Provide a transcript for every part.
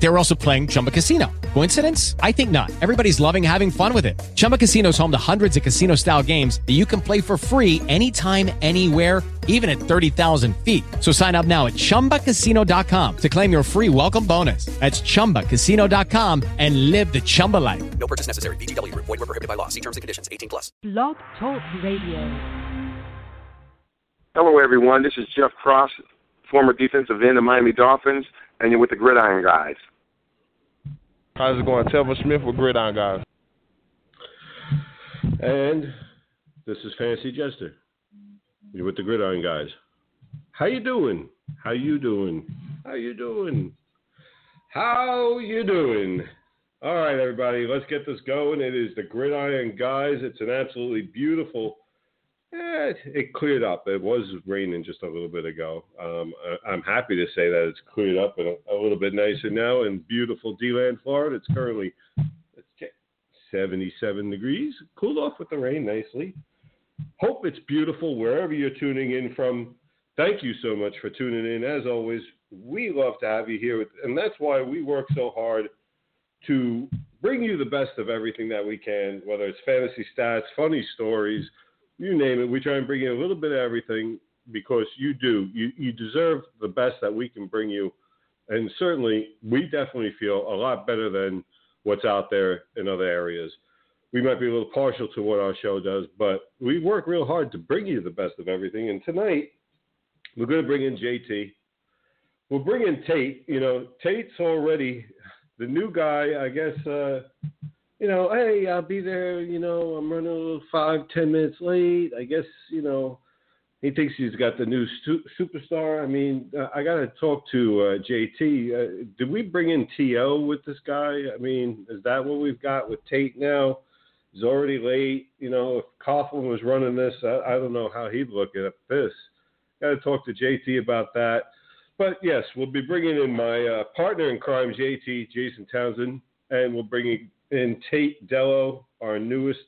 They were also playing Chumba Casino. Coincidence? I think not. Everybody's loving having fun with it. Chumba Casino's home to hundreds of casino-style games that you can play for free anytime, anywhere, even at 30,000 feet. So sign up now at chumbacasino.com to claim your free welcome bonus. That's chumbacasino.com and live the Chumba life. No purchase necessary. VGW. Void where prohibited by law. See terms and conditions. 18 plus. Blog Talk Radio. Hello, everyone. This is Jeff Cross, former defensive end of Miami Dolphins, and you're with the Gridiron Guys. How's it going? Telvin Smith with Gridiron Guys. And this is Fantasy Jester. You're with the Gridiron Guys. How you doing? How you doing? How you doing? How you doing? All right, everybody, let's get this going. It is the Gridiron Guys. It's an absolutely beautiful. It cleared up. It was raining just a little bit ago. I'm happy to say that it's cleared up and a little bit nicer now in beautiful D-Land, Florida. It's currently 77 degrees. Cooled off with the rain nicely. Hope it's beautiful wherever you're tuning in from. Thank you so much for tuning in. As always, we love to have you here, and that's why we work so hard to bring you the best of everything that we can, whether it's fantasy stats, funny stories, you name it. We try and bring you a little bit of everything because you do. You deserve the best that we can bring you. And certainly, we definitely feel a lot better than what's out there in other areas. We might be a little partial to what our show does, but we work real hard to bring you the best of everything. And tonight, we're going to bring in JT. We'll bring in Tate. You know, Tate's already... the new guy, I guess, hey, I'll be there, I'm running a little 5-10 minutes late. I guess, he thinks he's got the new superstar. I mean, I got to talk to JT. Did we bring in T.O. with this guy? I mean, is that what we've got with Tate now? He's already late. You know, if Coughlin was running this, I don't know how he'd look at this. Got to talk to JT about that. But, yes, we'll be bringing in my partner in crime, JT, Jason Townsend, and we'll bring in Tate Dello, our newest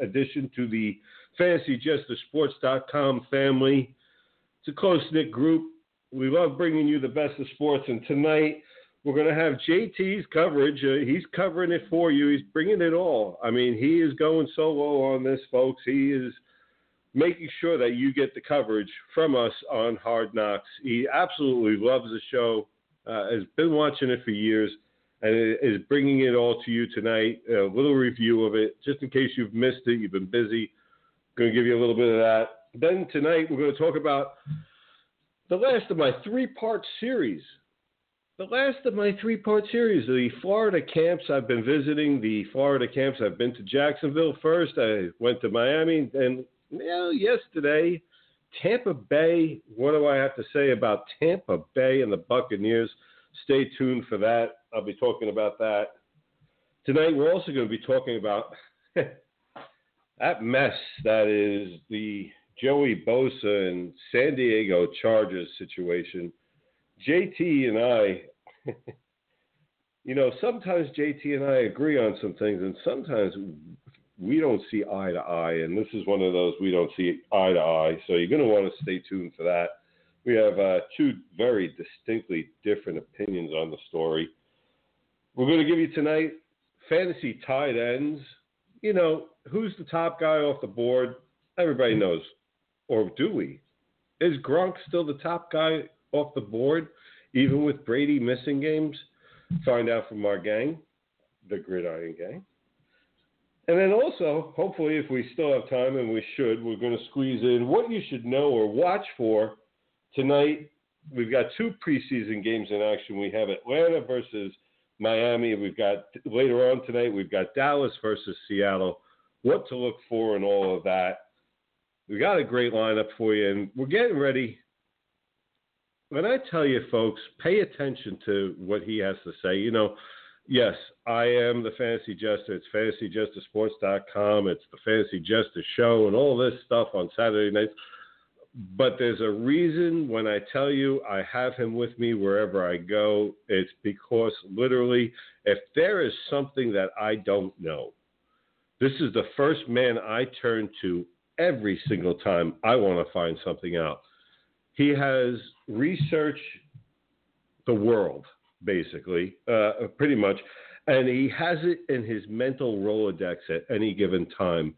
addition to the fantasyjestersports.com family. It's a close-knit group. We love bringing you the best of sports, and tonight we're going to have JT's coverage. He's covering it for you. He's bringing it all. I mean, he is going solo on this, folks. He is making sure that you get the coverage from us on Hard Knocks. He absolutely loves the show, has been watching it for years, and is bringing it all to you tonight, a little review of it, just in case you've missed it, you've been busy. Going to give you a little bit of that. Then tonight we're going to talk about the last of my three-part series. The Florida camps I've been visiting, the Florida camps. I've been to Jacksonville first. I went to Miami, and well, yesterday, Tampa Bay. What do I have to say about Tampa Bay and the Buccaneers? Stay tuned for that. I'll be talking about that. Tonight, we're also going to be talking about that mess that is the Joey Bosa and San Diego Chargers situation. JT and I, sometimes JT and I agree on some things, and sometimes we don't see eye to eye, and this is one of those we don't see eye to eye, so you're going to want to stay tuned for that. We have two very distinctly different opinions on the story. We're going to give you tonight fantasy tight ends. You know, who's the top guy off the board? Everybody knows, or do we? Is Gronk still the top guy off the board, even with Brady missing games? Find out from our gang, the Gridiron Gang. And then also, hopefully, if we still have time, and we should, we're going to squeeze in what you should know or watch for tonight. We've got two preseason games in action. We have Atlanta versus Miami. We've got later on tonight, we've got Dallas versus Seattle. What to look for and all of that. We got a great lineup for you, and we're getting ready. When I tell you, folks, pay attention to what he has to say. Yes, I am the Fantasy Jester. It's fantasyjestersports.com. It's the Fantasy Jester Show and all this stuff on Saturday nights. But there's a reason when I tell you I have him with me wherever I go. It's because literally if there is something that I don't know, This is the first man I turn to every single time I want to find something out. He has researched the world, basically, pretty much, and he has it in his mental Rolodex at any given time.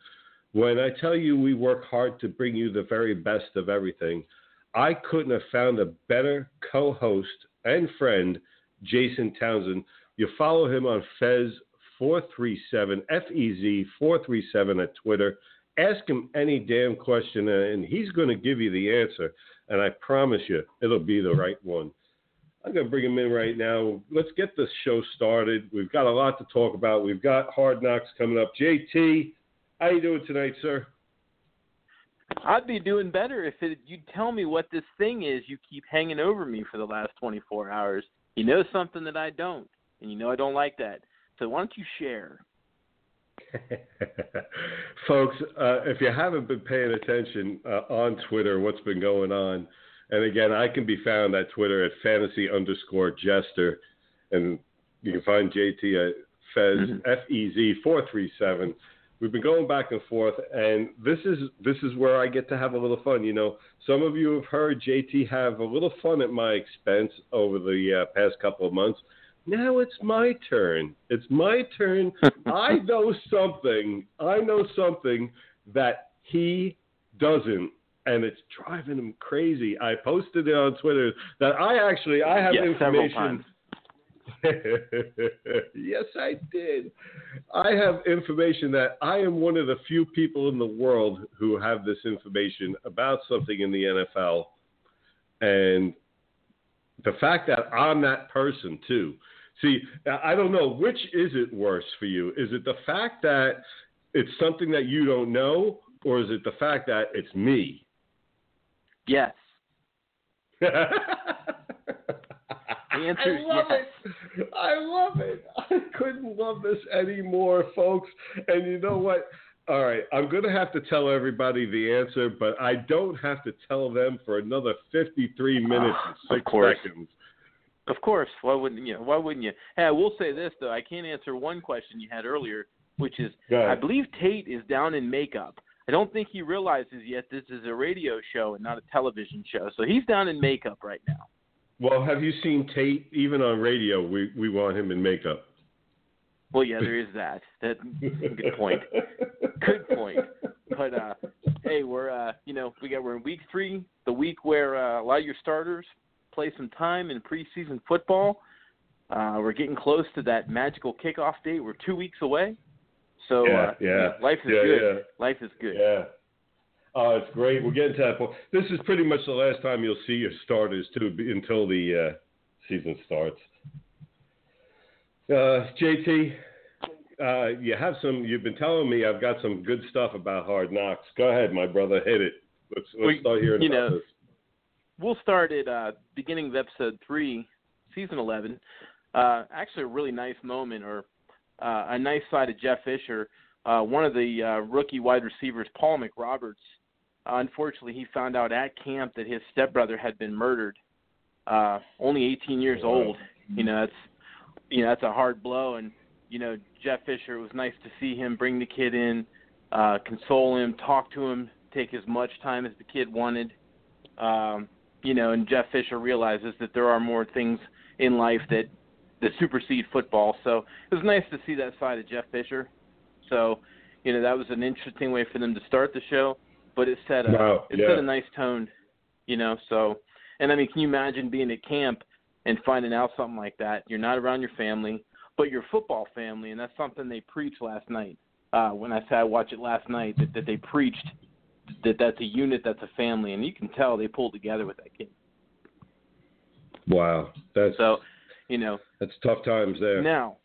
When I tell you we work hard to bring you the very best of everything, I couldn't have found a better co-host and friend, Jason Townsend. You follow him on Fez437, FEZ437 at Twitter. Ask him any damn question, and he's going to give you the answer. And I promise you, it'll be the right one. I'm going to bring him in right now. Let's get this show started. We've got a lot to talk about. We've got Hard Knocks coming up. JT, how you doing tonight, sir? I'd be doing better if you tell me what this thing is you keep hanging over me for the last 24 hours. You know something that I don't, and you know I don't like that. So why don't you share? Folks, if you haven't been paying attention on Twitter, what's been going on, and again, I can be found at Twitter at @fantasy_jester, and you can find JT at FEZ437. We've been going back and forth, and this is where I get to have a little fun. You know, some of you have heard JT have a little fun at my expense over the past couple of months. Now it's my turn. I know something that he doesn't, and it's driving him crazy. I posted it on Twitter that I have information. Yes, I did. I have information that I am one of the few people in the world who have this information about something in the NFL. And the fact that I'm that person, too. See, I don't know, which is it worse for you? Is it the fact that it's something that you don't know, or is it the fact that it's me? Yes. The answer is yes. I love it. I couldn't love this anymore, folks. And you know what? All right, I'm going to have to tell everybody the answer, but I don't have to tell them for another 53 minutes and 6 seconds. Of course. Why wouldn't you? Hey, I will say this, though. I can't answer one question you had earlier, which is, I believe Tate is down in makeup. I don't think he realizes yet this is a radio show and not a television show. So he's down in makeup right now. Well, have you seen Tate? Even on radio, we want him in makeup. Well, yeah, there is that. That's a good point. But, hey, we're in week 3, the week where a lot of your starters play some time in preseason football. We're getting close to that magical kickoff date. We're 2 weeks away. So life is good. Yeah. Life is good. Yeah. Oh, it's great. We're getting to that point. This is pretty much the last time you'll see your starters, too, until the season starts. JT, you've been telling me I've got some good stuff about Hard Knocks. Go ahead, my brother. Hit it. Let's start hearing about this. We'll start at beginning of episode 3, season 11. Actually, a really nice moment or a nice side of Jeff Fisher. One of the rookie wide receivers, Paul McRoberts, unfortunately, he found out at camp that his stepbrother had been murdered, only 18 years old. That's a hard blow. And, Jeff Fisher, it was nice to see him bring the kid in, console him, talk to him, take as much time as the kid wanted. And Jeff Fisher realizes that there are more things in life that supersede football. So it was nice to see that side of Jeff Fisher. So, that was an interesting way for them to start the show, but it set a nice tone, so. And, I mean, can you imagine being at camp and finding out something like that? You're not around your family, but your football family, and that's something they preached last night. When I said I watched it last night, that they preached that's a unit, that's a family, and you can tell they pulled together with that kid. Wow. That's tough times there. Now,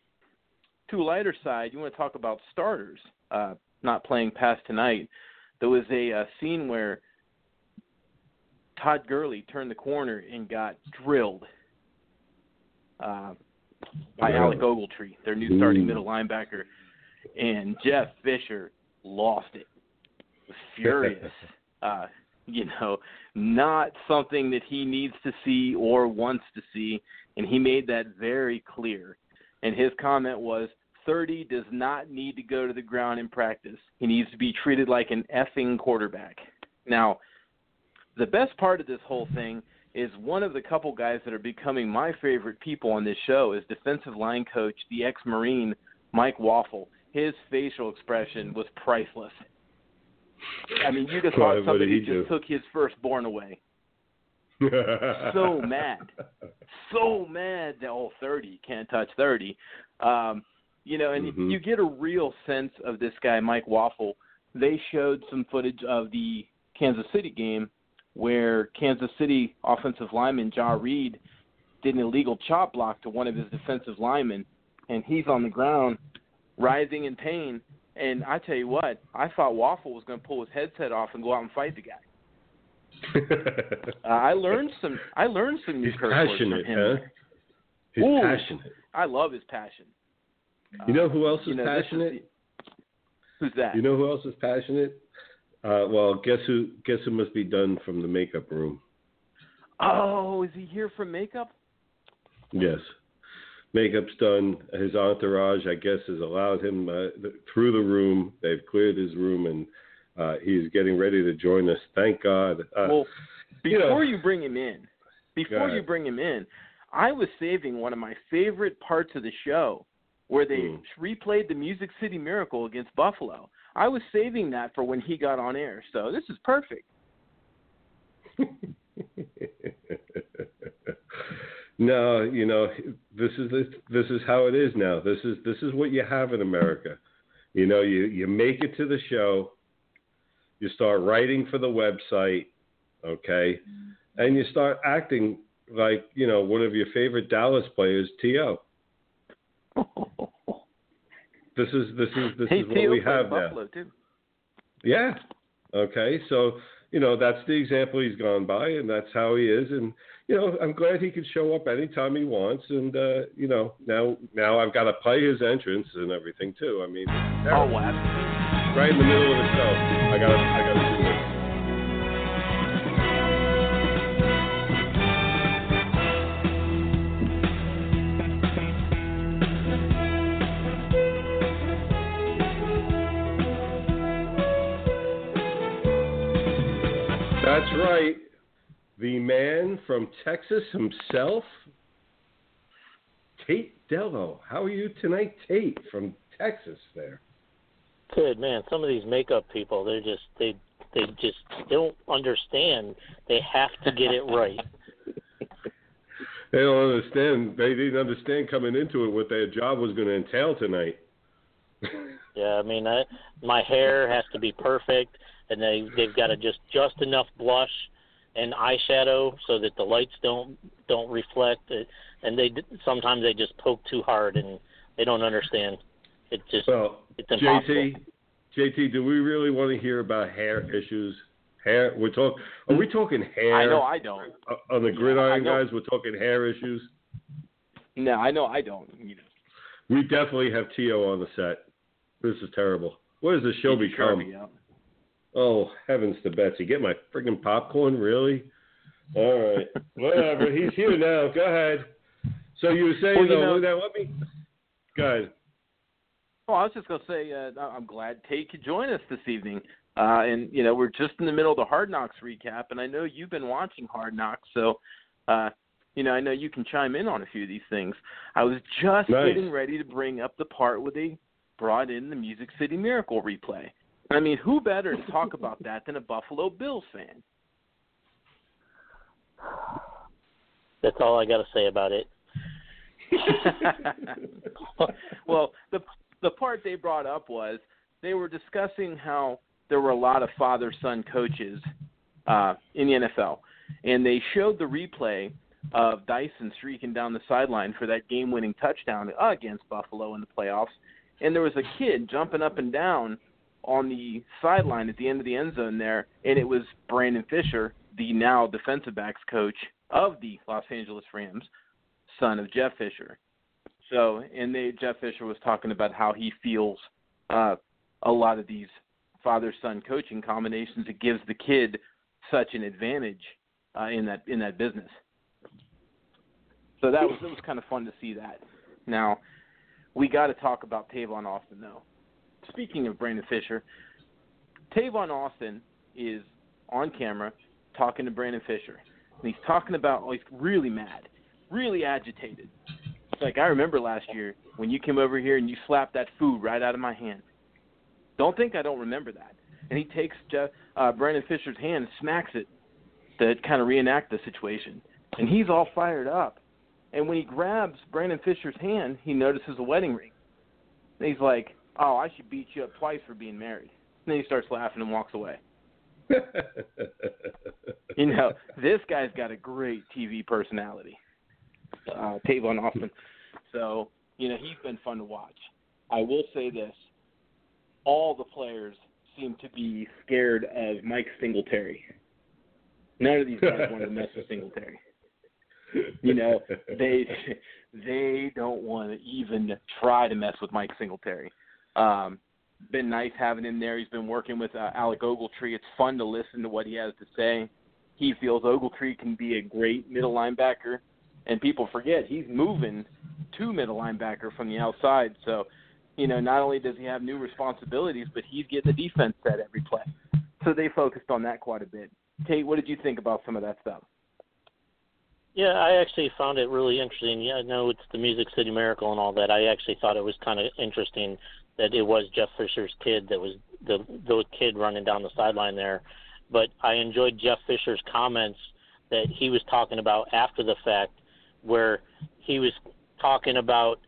to a lighter side, you want to talk about starters not playing past tonight. There was a scene where Todd Gurley turned the corner and got drilled by Alec Ogletree, their new starting middle linebacker. And Jeff Fisher lost it. He was furious. Not something that he needs to see or wants to see. And he made that very clear. And his comment was, 30 does not need to go to the ground in practice. He needs to be treated like an effing quarterback. Now, the best part of this whole thing is one of the couple guys that are becoming my favorite people on this show is defensive line coach, the ex-Marine, Mike Waffle. His facial expression was priceless. I mean, you just thought somebody just took his firstborn away. So mad that all 30 can't touch 30. You get a real sense of this guy, Mike Waffle. They showed some footage of the Kansas City game where Kansas City offensive lineman Ja Reed did an illegal chop block to one of his defensive linemen, and he's on the ground writhing in pain. And I tell you what, I thought Waffle was going to pull his headset off and go out and fight the guy. I learned some new curse words from him. He's passionate. I love his passion. You know who else is passionate? Who's that? You know who else is passionate? Well, guess who must be done from the makeup room? Oh, is he here for makeup? Yes. Makeup's done. His entourage, I guess, has allowed him through the room. They've cleared his room, and he's getting ready to join us. Thank God. Before you bring him in, I was saving one of my favorite parts of the show where they replayed the Music City Miracle against Buffalo. I was saving that for when he got on air, so this is perfect. No, this is how it is now. This is what you have in America. You make it to the show. You start writing for the website, okay? And you start acting like, one of your favorite Dallas players, T.O. This is what we have now. Buffalo, too. Yeah. Okay. So, that's the example he's gone by, and that's how he is. And, I'm glad he can show up anytime he wants. And, now I've got to play his entrance and everything, too. I mean, right in the middle of the show. I gotta do this. That's right. The man from Texas himself, Tate Dello. How are you tonight, Tate, from Texas there? Good, man. Some of these makeup people, they just don't understand. They have to get it right. They don't understand. They didn't understand coming into it what their job was going to entail tonight. Yeah, I mean, my hair has to be perfect, and they've got to just enough blush and eyeshadow so that the lights don't reflect. And sometimes they just poke too hard, and they don't understand. It's impossible. JT, do we really want to hear about hair issues? Hair? Are we talking hair? I know I don't. On the Gridiron Guys, we're talking hair issues? No, I know I don't. We definitely have T.O. on the set. This is terrible. What does the show become? Oh, heavens to Betsy. Get my friggin' popcorn, really? All right. Whatever. He's here now. Go ahead. So you were saying, go ahead. Oh, I was just going to say I'm glad Tate could join us this evening. And we're just in the middle of the Hard Knocks recap, and I know you've been watching Hard Knocks, so, I know you can chime in on a few of these things. I was just getting ready to bring up the part where they brought in the Music City Miracle replay. I mean, who better to talk about that than a Buffalo Bills fan? That's all I got to say about it. Well, the part they brought up was they were discussing how there were a lot of father-son coaches in the NFL, and they showed the replay of Dyson streaking down the sideline for that game-winning touchdown against Buffalo in the playoffs, and there was a kid jumping up and down on the sideline at the end of the end zone there, and it was Brandon Fisher, the now defensive backs coach of the Los Angeles Rams, son of Jeff Fisher. So, Jeff Fisher was talking about how he feels a lot of these father-son coaching combinations, it gives the kid such an advantage in that business. So it was kind of fun to see that. Now, We got to talk about Tavon Austin, though. Speaking of Brandon Fisher, Tavon Austin is on camera talking to Brandon Fisher. And he's talking about, he's really mad, really agitated. Like, I remember last year when you came over here and you slapped that food right out of my hand. Don't think I don't remember that. And he takes Brandon Fisher's hand and smacks it to kind of reenact the situation. And he's all fired up. And when he grabs Brandon Fisher's hand, he notices a wedding ring. And he's like, oh, I should beat you up twice for being married. And then he starts laughing and walks away. You know, this guy's got a great TV personality, Tavon Austin. So, you know, he's been fun to watch. I will say this. All the players seem to be scared of Mike Singletary. None of these guys want to mess with Singletary. You know, they don't want to even try to mess with Mike Singletary. Been nice having him there. He's been working with Alec Ogletree. It's fun to listen to what he has to say. He feels Ogletree can be a great middle linebacker, and people forget he's moving to middle linebacker from the outside. So, you know, not only does he have new responsibilities, but he's getting the defense set every play. So they focused on that quite a bit. Tate, what did you think about some of that stuff? Yeah, I actually found it really interesting. Yeah, I know it's the Music City Miracle and all that. I actually thought it was kind of interesting that it was Jeff Fisher's kid that was the kid running down the sideline there. But I enjoyed Jeff Fisher's comments that he was talking about after the fact, where he was talking about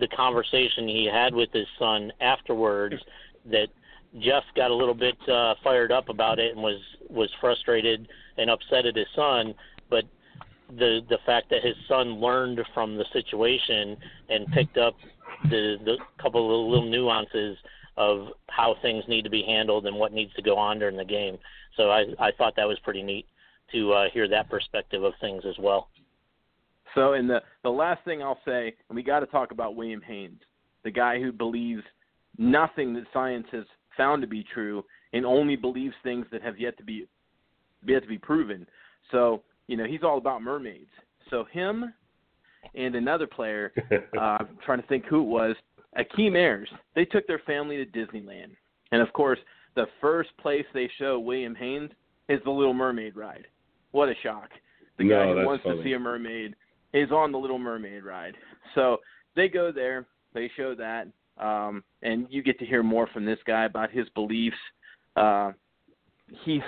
the conversation he had with his son afterwards, that Jeff got a little bit fired up about it and was frustrated and upset at his son. But the fact that his son learned from the situation and picked up the couple of little nuances of how things need to be handled and what needs to go on during the game. So I thought that was pretty neat to hear that perspective of things as well. So, and the last thing I'll say, and we got to talk about William Haynes, the guy who believes nothing that science has found to be true and only believes things that have yet to be proven. So, you know, he's all about mermaids. So him and another player, I'm trying to think who it was, Akeem Ayers, they took their family to Disneyland. And, of course, the first place they show William Haynes is the Little Mermaid ride. What a shock. The guy who wants to see a mermaid is on the Little Mermaid ride. So they go there. They show that. And you get to hear more from this guy about his beliefs. He's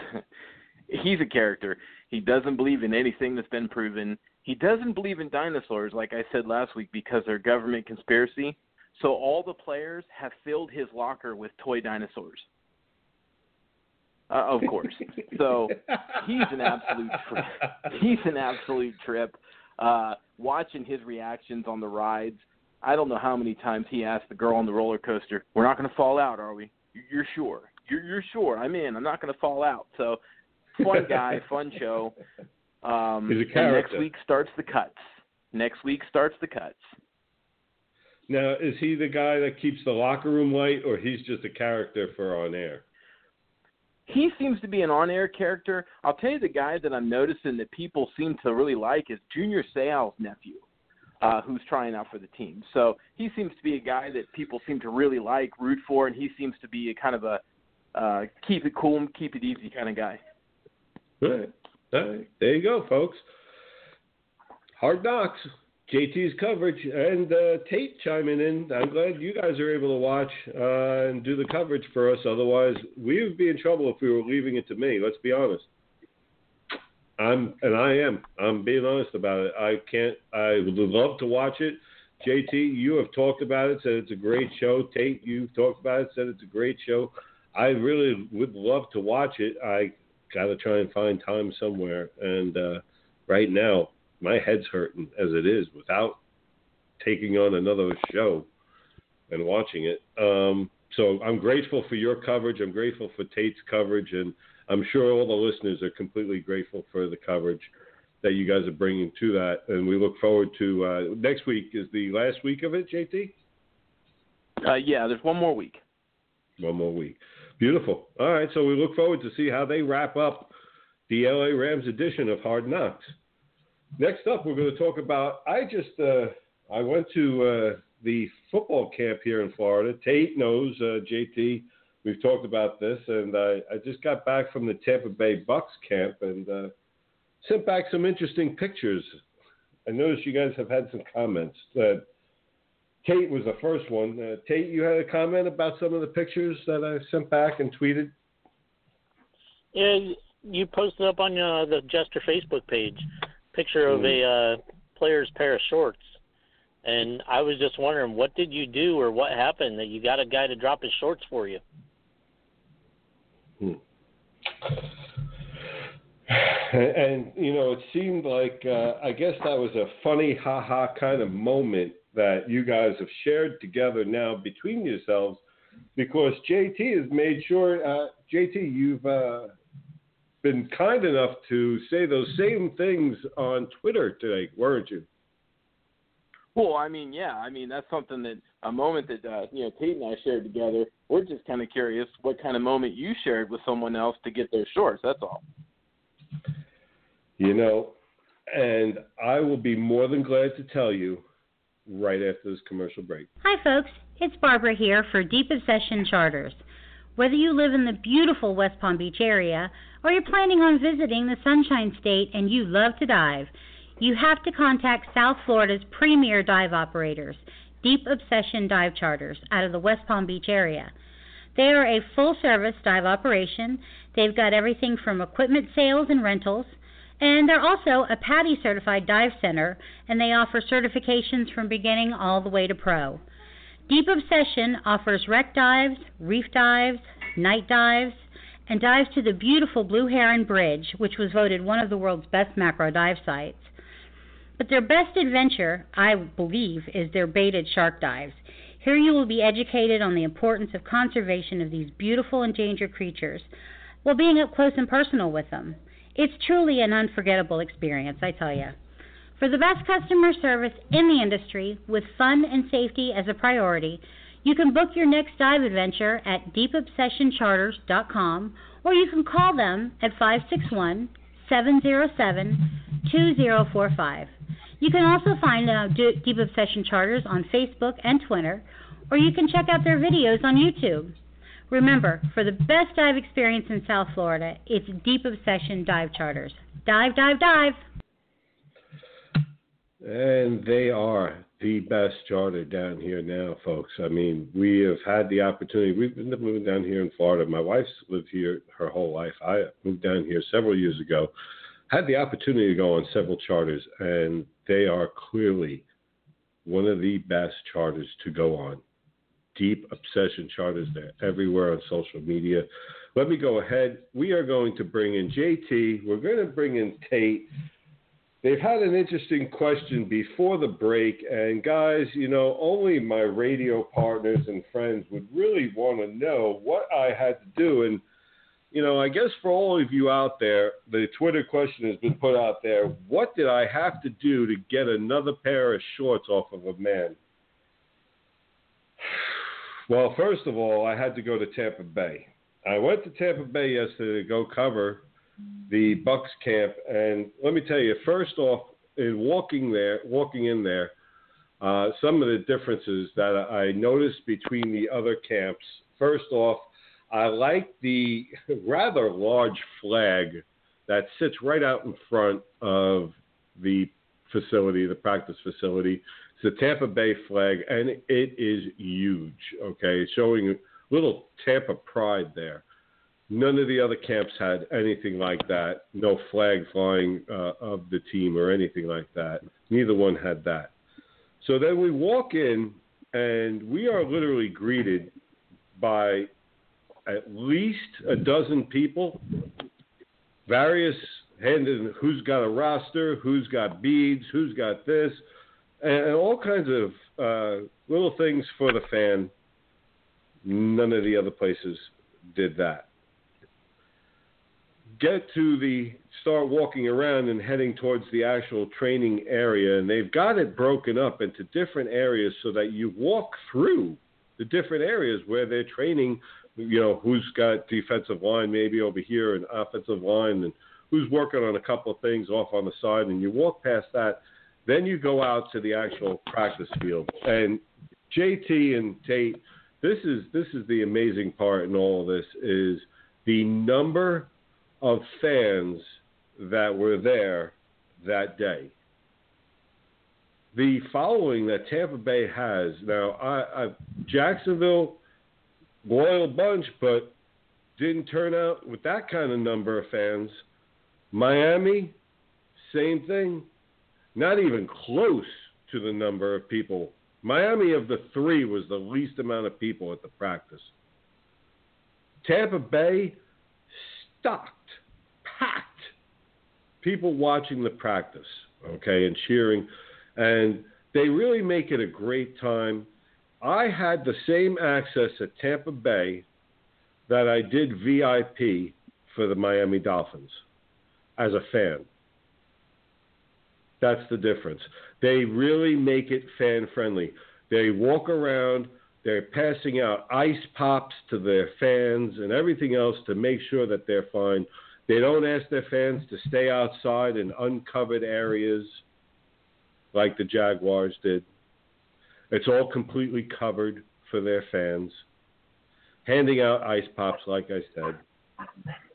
a character. He doesn't believe in anything that's been proven. He doesn't believe in dinosaurs, like I said last week, because they're government conspiracy. So all the players have filled his locker with toy dinosaurs. Of course. So he's an absolute trip. Watching his reactions on the rides, I don't know how many times he asked the girl on the roller coaster, we're not going to fall out, are we? You're sure? You're sure? I'm in. I'm not going to fall out. So fun guy, fun show. He's a character. Next week starts the cuts. Now, is he the guy that keeps the locker room light, or he's just a character for on air? He seems to be an on-air character. I'll tell you the guy that I'm noticing that people seem to really like is Junior Seau's nephew, who's trying out for the team. So he seems to be a guy that people seem to really like, root for, and he seems to be a kind of a keep it cool, keep it easy kind of guy. All right. There you go, folks. Hard Knocks, JT's coverage, and Tate chiming in. I'm glad you guys are able to watch and do the coverage for us. Otherwise, we would be in trouble if we were leaving it to me. Let's be honest. I am. I'm being honest about it. I would love to watch it. JT, you have talked about it, said it's a great show. Tate, you've talked about it, said it's a great show. I really would love to watch it. I got to try and find time somewhere. And right now, my head's hurting as it is without taking on another show and watching it. So I'm grateful for your coverage. I'm grateful for Tate's coverage. And I'm sure all the listeners are completely grateful for the coverage that you guys are bringing to that. And we look forward to next week is the last week of it, JT? Yeah, there's one more week. Beautiful. All right. So we look forward to see how they wrap up the LA Rams edition of Hard Knocks. Next up, we're going to talk about, I went to the football camp here in Florida. Tate knows, JT, we've talked about this, and I just got back from the Tampa Bay Bucks camp and sent back some interesting pictures. I noticed you guys have had some comments. Tate was the first one. Tate, you had a comment about some of the pictures that I sent back and tweeted? Yeah, you posted up on the Jester Facebook page picture of a player's pair of shorts. And I was just wondering, what did you do or what happened that you got a guy to drop his shorts for you? And, you know, it seemed like, I guess that was a funny, ha-ha kind of moment that you guys have shared together now between yourselves, because JT has made sure, JT, you've been kind enough to say those same things on Twitter today, weren't you? Well, I mean, yeah. I mean, that's something that a moment that, you know, Tate and I shared together. We're just kind of curious what kind of moment you shared with someone else to get their shorts. That's all. You know, and I will be more than glad to tell you right after this commercial break. Hi, folks. It's Barbara here for Deep Obsession Charters. Whether you live in the beautiful West Palm Beach area or you're planning on visiting the Sunshine State and you love to dive, you have to contact South Florida's premier dive operators, Deep Obsession Dive Charters, out of the West Palm Beach area. They are a full-service dive operation. They've got everything from equipment sales and rentals, and they're also a PADI-certified dive center, and they offer certifications from beginning all the way to pro. Deep Obsession offers wreck dives, reef dives, night dives, and dives to the beautiful Blue Heron Bridge, which was voted one of the world's best macro dive sites. But their best adventure, I believe, is their baited shark dives. Here you will be educated on the importance of conservation of these beautiful endangered creatures while being up close and personal with them. It's truly an unforgettable experience, I tell you. For the best customer service in the industry, with fun and safety as a priority, you can book your next dive adventure at deepobsessioncharters.com, or you can call them at 561-707-2045. You can also find Deep Obsession Charters on Facebook and Twitter, or you can check out their videos on YouTube. Remember, for the best dive experience in South Florida, it's Deep Obsession Dive Charters. Dive, dive, dive! And they are the best charter down here now, folks. I mean, we have had the opportunity. We've been living down here in Florida. My wife's lived here her whole life. I moved down here several years ago. Had the opportunity to go on several charters, and they are clearly one of the best charters to go on. Deep Obsession Charters, there everywhere on social media. Let me go ahead. We are going to bring in JT. We're going to bring in Tate. They've had an interesting question before the break, and guys, you know, only my radio partners and friends would really want to know what I had to do. And, you know, I guess for all of you out there, the Twitter question has been put out there. What did I have to do to get another pair of shorts off of a man? Well, first of all, I had to go to Tampa Bay. I went to Tampa Bay yesterday to go cover the Bucks camp, and let me tell you, first off, in walking in there, some of the differences that I noticed between the other camps. First off, I like the rather large flag that sits right out in front of the facility, the practice facility. The Tampa Bay flag, and it is huge, okay? Showing a little Tampa pride there. None of the other camps had anything like that. No flag flying of the team or anything like that. Neither one had that. So then we walk in, and we are literally greeted by at least a dozen people, various handed, who's got a roster, who's got beads, who's got this, and all kinds of little things for the fan. None of the other places did that. Start walking around and heading towards the actual training area, and they've got it broken up into different areas so that you walk through the different areas where they're training, you know, who's got defensive line maybe over here and offensive line and who's working on a couple of things off on the side, and you walk past that. Then you go out to the actual practice field, and JT and Tate, this is the amazing part in all of this, is the number of fans that were there that day. The following that Tampa Bay has now, Jacksonville, loyal bunch, but didn't turn out with that kind of number of fans. Miami, same thing, not even close to the number of people. Miami of the three was the least amount of people at the practice. Tampa Bay, stocked, packed, people watching the practice, okay, and cheering. And they really make it a great time. I had the same access at Tampa Bay that I did VIP for the Miami Dolphins as a fan. That's the difference. They really make it fan-friendly. They walk around. They're passing out ice pops to their fans and everything else to make sure that they're fine. They don't ask their fans to stay outside in uncovered areas like the Jaguars did. It's all completely covered for their fans. Handing out ice pops, like I said.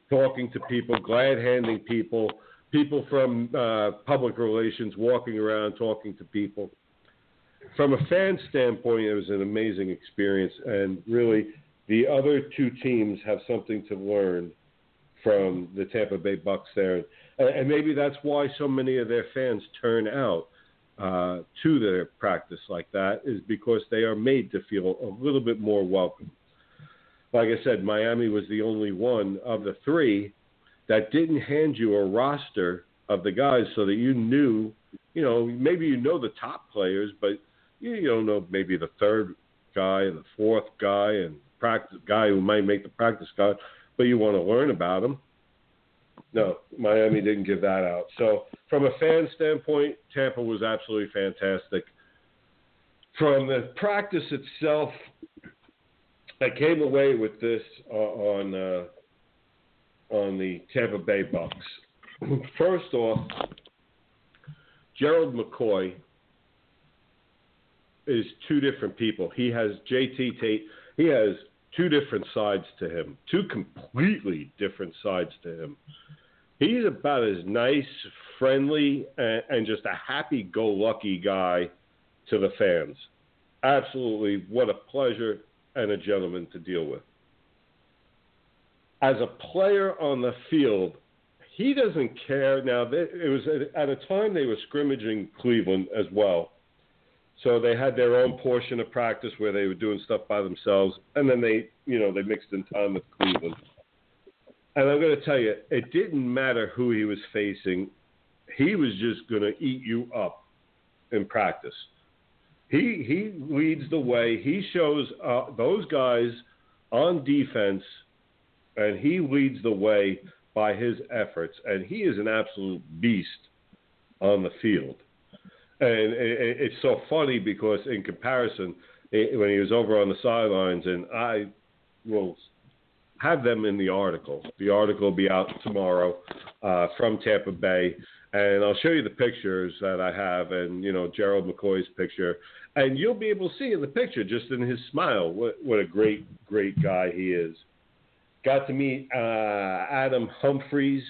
Talking to people, glad-handing people. People from public relations walking around talking to people. From a fan standpoint, it was an amazing experience. And really, the other two teams have something to learn from the Tampa Bay Bucks there. And maybe that's why so many of their fans turn out to their practice like that, is because they are made to feel a little bit more welcome. Like I said, Miami was the only one of the three that didn't hand you a roster of the guys so that you knew, maybe you know the top players, but you don't know maybe the third guy and the fourth guy and practice guy who might make the practice guy, but you want to learn about them. No, Miami didn't give that out. So from a fan standpoint, Tampa was absolutely fantastic. From the practice itself, I came away with this on the Tampa Bay Bucks. First off, Gerald McCoy is two different people. He has JT Tate. He has two different sides to him, two completely different sides to him. He's about as nice, friendly, and just a happy-go-lucky guy to the fans. Absolutely, what a pleasure and a gentleman to deal with. As a player on the field, he doesn't care. Now, it was at a time they were scrimmaging Cleveland as well. So they had their own portion of practice where they were doing stuff by themselves, and then they mixed in time with Cleveland. And I'm going to tell you, it didn't matter who he was facing. He was just going to eat you up in practice. He leads the way. He shows those guys on defense, and he leads the way by his efforts. And he is an absolute beast on the field. And it's so funny because in comparison, when he was over on the sidelines, and I will have them in the article. The article will be out tomorrow from Tampa Bay, and I'll show you the pictures that I have, and Gerald McCoy's picture, and you'll be able to see in the picture, just in his smile, what a great, great guy he is. Got to meet Adam Humphries.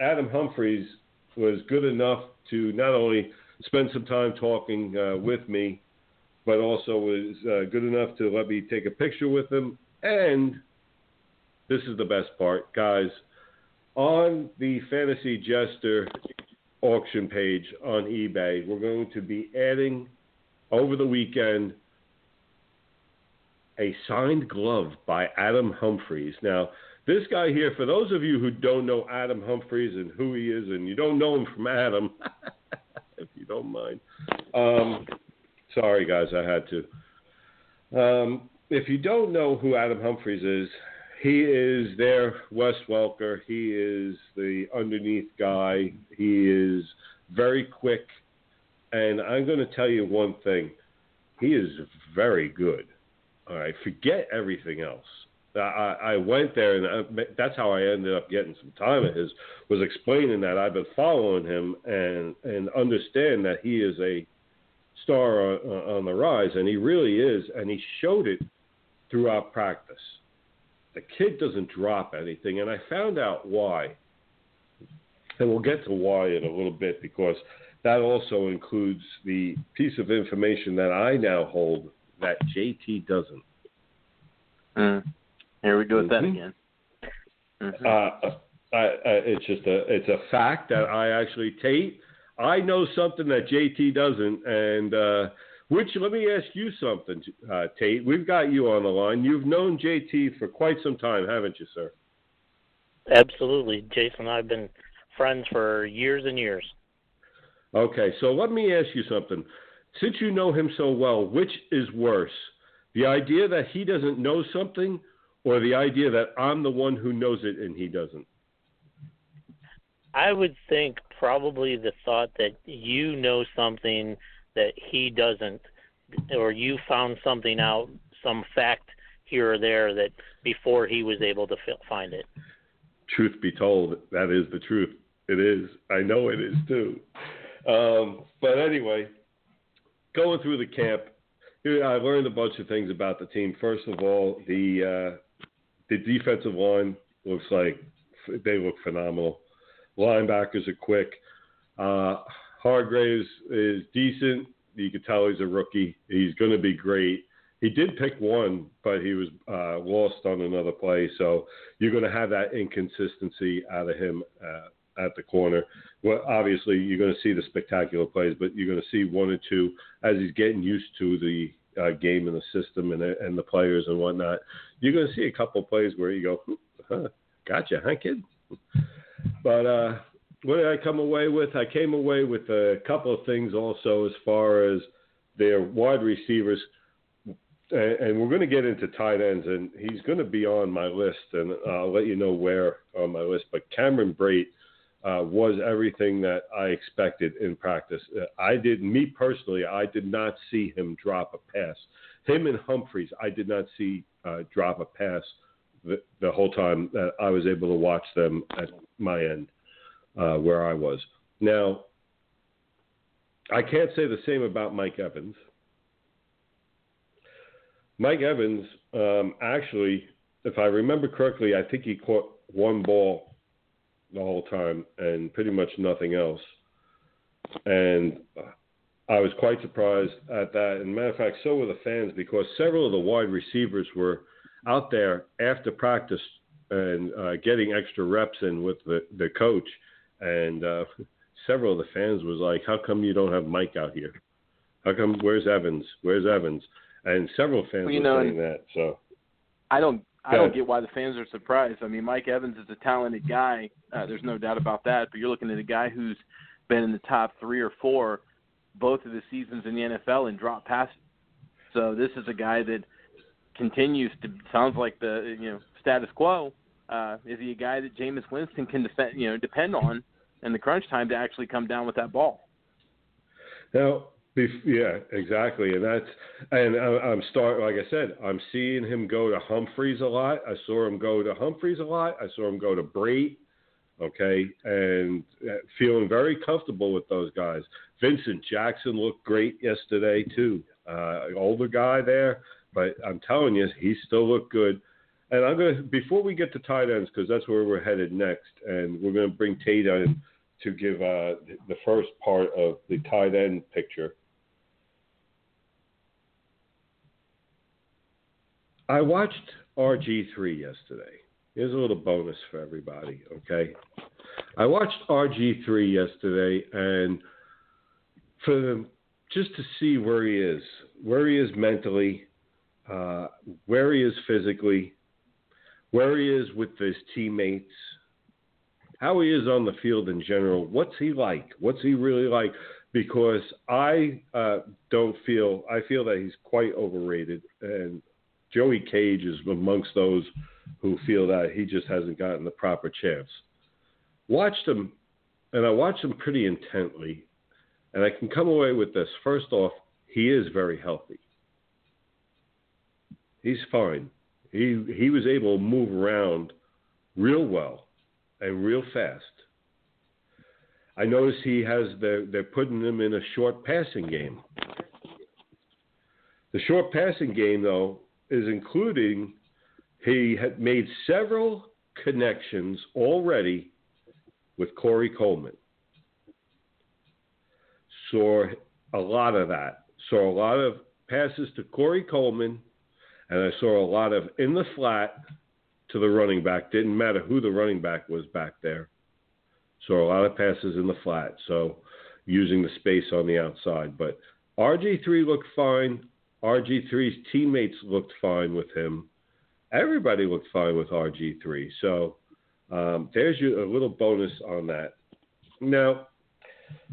Adam Humphries was good enough to not only spend some time talking with me, but also was good enough to let me take a picture with him. And this is the best part, guys. On the Fantasy Jester auction page on eBay, we're going to be adding over the weekend a signed glove by Adam Humphries. Now, this guy here, for those of you who don't know Adam Humphries and who he is, and you don't know him from Adam, if you don't mind. Sorry, guys, I had to. If you don't know who Adam Humphries is, he is their Wes Welker. He is the underneath guy. He is very quick. And I'm going to tell you one thing. He is very good. All right, forget everything else. I went there, and that's how I ended up getting some time of his, was explaining that I've been following him and understand that he is a star on the rise, and he really is, and he showed it throughout practice. The kid doesn't drop anything, and I found out why. And we'll get to why in a little bit, because that also includes the piece of information that I now hold that JT doesn't. Here we go with that again. It's a fact that I actually tape. I know something that JT doesn't, and which, let me ask you something, Tate. We've got you on the line. You've known JT for quite some time, haven't you, sir? Absolutely. Jason and I have been friends for years and years. Okay, so let me ask you something. Since you know him so well, which is worse, the idea that he doesn't know something or the idea that I'm the one who knows it and he doesn't? I would think probably the thought that you know something that he doesn't, or you found something out, some fact here or there that before he was able to find it. Truth be told, that is the truth. It is. I know it is too. But anyway, going through the camp, I learned a bunch of things about the team. First of all, the defensive line looks like they look phenomenal. Linebackers are quick. Hargraves is decent. You could tell he's a rookie. He's going to be great. He did pick one, but he was lost on another play. So you're going to have that inconsistency out of him at the corner. Well, obviously, you're going to see the spectacular plays, but you're going to see one or two as he's getting used to the game and the system and the players and whatnot. You're going to see a couple of plays where you go, huh, gotcha, huh, kid? But what did I come away with? I came away with a couple of things also as far as their wide receivers, and we're going to get into tight ends, and he's going to be on my list, and I'll let you know where on my list. But Cameron Brate was everything that I expected in practice. I did not see him drop a pass. Him and Humphries, I did not see drop a pass the whole time that I was able to watch them at my end where I was. Now, I can't say the same about Mike Evans. Mike Evans, actually, if I remember correctly, I think he caught one ball the whole time and pretty much nothing else. And I was quite surprised at that. And matter of fact, so were the fans, because several of the wide receivers were out there after practice and getting extra reps in with the coach, and several of the fans was like, how come you don't have Mike out here? How come, where's Evans? And several fans were saying that. So I don't get why the fans are surprised. I mean, Mike Evans is a talented guy. There's no doubt about that. But you're looking at a guy who's been in the top 3 or 4 both of the seasons in the NFL and dropped passes. So this is a guy that continues to, sounds like the status quo. Is he a guy that Jameis Winston can depend on in the crunch time to actually come down with that ball? Now, yeah, exactly, like I said, I'm seeing him go to Humphries a lot. I saw him go to Humphries a lot. I saw him go to Brate. Okay, and feeling very comfortable with those guys. Vincent Jackson looked great yesterday too. Older guy there. But I'm telling you, he still looked good. And I'm going to, before we get to tight ends, because that's where we're headed next, and we're going to bring Tate in to give the first part of the tight end picture. I watched RG3 yesterday. Here's a little bonus for everybody, okay? I watched RG3 yesterday, and for them, just to see where he is mentally, where he is physically, where he is with his teammates, how he is on the field in general. What's he like? What's he really like? Because I feel that he's quite overrated. And Joey Cage is amongst those who feel that he just hasn't gotten the proper chance. I watched him pretty intently. And I can come away with this. First off, he is very healthy. He's fine. He was able to move around real well and real fast. I notice they're putting him in a short passing game. The short passing game, though, is including he had made several connections already with Corey Coleman. Saw a lot of passes to Corey Coleman, and I saw a lot of in the flat to the running back. Didn't matter who the running back was back there. Saw a lot of passes in the flat, so using the space on the outside. But RG3 looked fine. RG3's teammates looked fine with him. Everybody looked fine with RG3. So there's a little bonus on that. Now,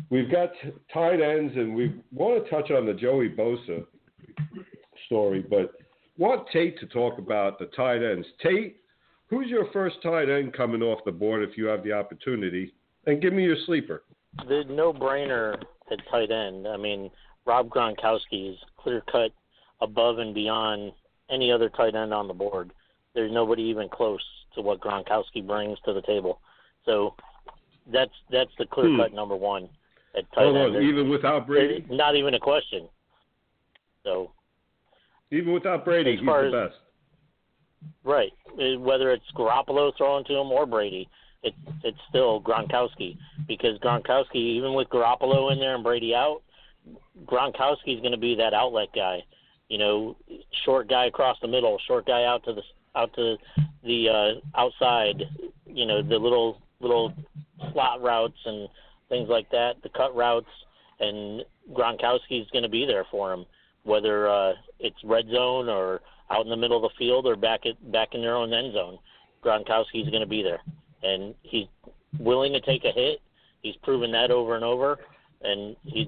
we've got tight ends, and we want to touch on the Joey Bosa story, but want Tate to talk about the tight ends. Tate, who's your first tight end coming off the board if you have the opportunity? And give me your sleeper. The no-brainer at tight end. I mean, Rob Gronkowski is clear-cut above and beyond any other tight end on the board. There's nobody even close to what Gronkowski brings to the table. So that's the clear-cut number one at tight end. Hold on, even without Brady? Not even a question. So even without Brady, he's the best. Right. Whether it's Garoppolo throwing to him or Brady, it's still Gronkowski. Because Gronkowski, even with Garoppolo in there and Brady out, Gronkowski's going to be that outlet guy. You know, short guy across the middle, short guy out to the outside, you know, the little slot routes and things like that, the cut routes, and Gronkowski's going to be there for him, whether it's red zone or out in the middle of the field or back in their own end zone. Gronkowski's going to be there, and he's willing to take a hit. He's proven that over and over, and he's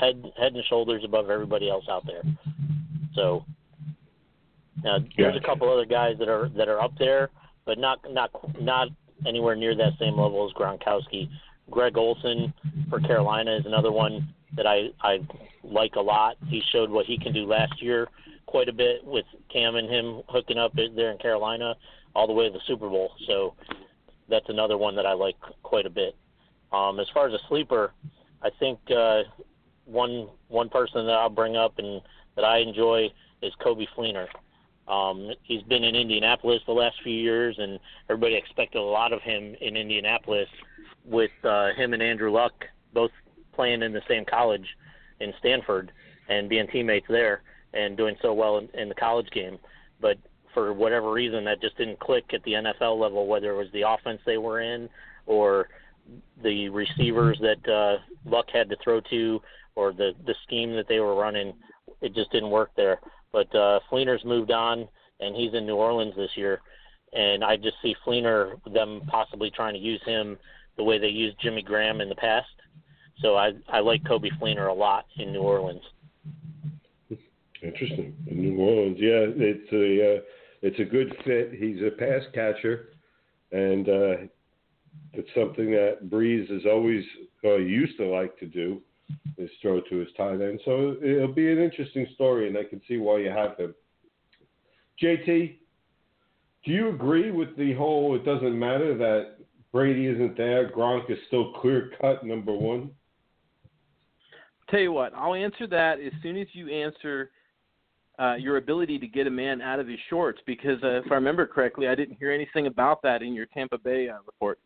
head and shoulders above everybody else out there. So now there's a couple other guys that are up there, but not anywhere near that same level as Gronkowski. Greg Olsen for Carolina is another one that I like a lot. He showed what he can do last year quite a bit with Cam and him hooking up there in Carolina all the way to the Super Bowl. So that's another one that I like quite a bit. As far as a sleeper, I think one person that I'll bring up and that I enjoy is Coby Fleener. He's been in Indianapolis the last few years, and everybody expected a lot of him in Indianapolis with him and Andrew Luck both playing in the same college in Stanford and being teammates there and doing so well in the college game. But for whatever reason, that just didn't click at the NFL level, whether it was the offense they were in or the receivers that Luck had to throw to or the scheme that they were running. It just didn't work there. But Fleener's moved on, and he's in New Orleans this year. And I just see Fleener, them possibly trying to use him the way they used Jimmy Graham in the past. So I like Coby Fleener a lot in New Orleans. Interesting. In New Orleans, yeah, it's a good fit. He's a pass catcher, and it's something that Breeze is always used to like to do, is throw to his tight end. So it'll be an interesting story, and I can see why you have him. JT, do you agree with the whole it doesn't matter that Brady isn't there, Gronk is still clear-cut number one? Tell you what, I'll answer that as soon as you answer your ability to get a man out of his shorts, because if I remember correctly, I didn't hear anything about that in your Tampa Bay report.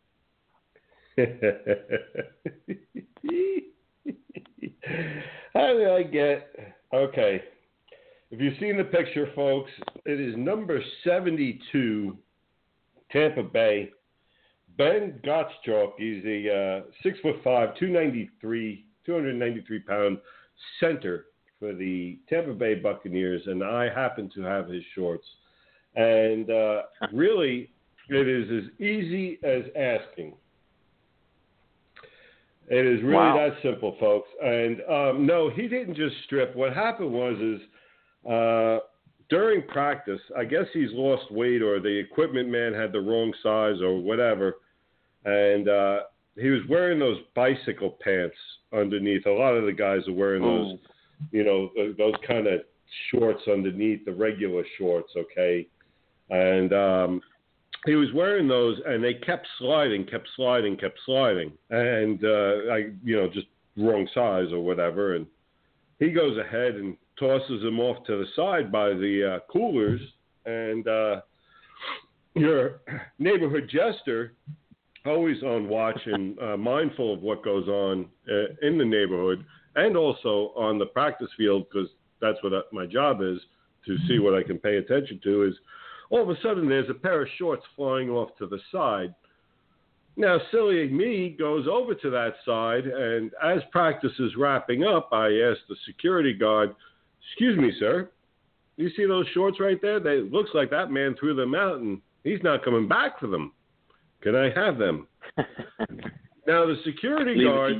I get okay. If you've seen the picture, folks, it is number 72, Tampa Bay. Ben Gottschalk, he's a 6'5", 293-pound center for the Tampa Bay Buccaneers, and I happen to have his shorts. And really, it is as easy as asking. It is really that simple, folks. And no, he didn't just strip. What happened was during practice, I guess he's lost weight or the equipment man had the wrong size or whatever, and he was wearing those bicycle pants underneath. A lot of the guys are wearing those, you know, those kind of shorts underneath, the regular shorts, okay? And he was wearing those, and they kept sliding. And, just wrong size or whatever. And he goes ahead and tosses him off to the side by the coolers, and your neighborhood jester, always on watch and mindful of what goes on in the neighborhood and also on the practice field, because that's what my job is, to see what I can pay attention to, is all of a sudden there's a pair of shorts flying off to the side. Now, silly me goes over to that side, and as practice is wrapping up, I ask the security guard, "Excuse me, sir, you see those shorts right there? It looks like that man threw them out, and he's not coming back for them. Can I have them?" Now, the security guard,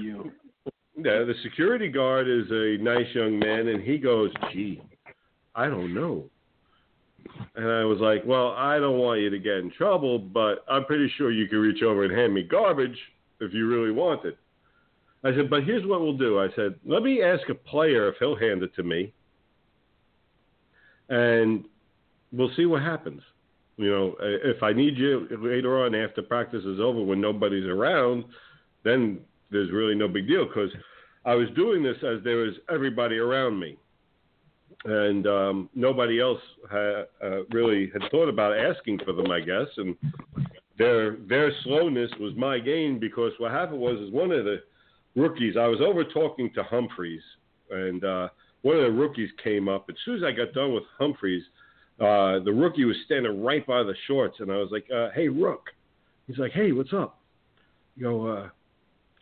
the security guard is a nice young man, and he goes, "Gee, I don't know." And I was like, "Well, I don't want you to get in trouble, but I'm pretty sure you can reach over and hand me garbage if you really want it." I said, "But here's what we'll do." I said, "Let me ask a player if he'll hand it to me, and we'll see what happens. You know, if I need you later on after practice is over when nobody's around, then there's really no big deal," because I was doing this as there was everybody around me. And nobody else really had thought about asking for them, I guess. And their slowness was my gain, because what happened was is one of the rookies, I was over talking to Humphries, and one of the rookies came up. As soon as I got done with Humphries, the rookie was standing right by the shorts, and I was like, "Hey, Rook." He's like, "Hey, what's up?" You go,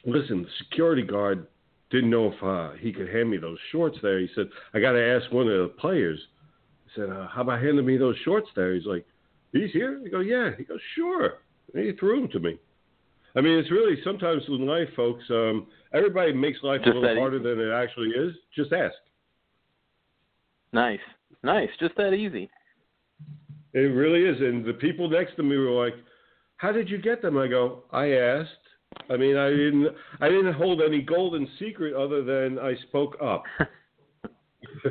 "Listen, the security guard didn't know if he could hand me those shorts there. He said, I got to ask one of the players." I said, "How about handing me those shorts there?" He's like, "He's here?" I go, "Yeah." He goes, "Sure." And he threw them to me. I mean, it's really sometimes in life, folks, everybody makes life just a little harder than it actually is. Just ask. Nice. Nice. Just that easy. It really is. And the people next to me were like, "How did you get them?" I go, "I asked. I mean, I didn't hold any golden secret other than I spoke up."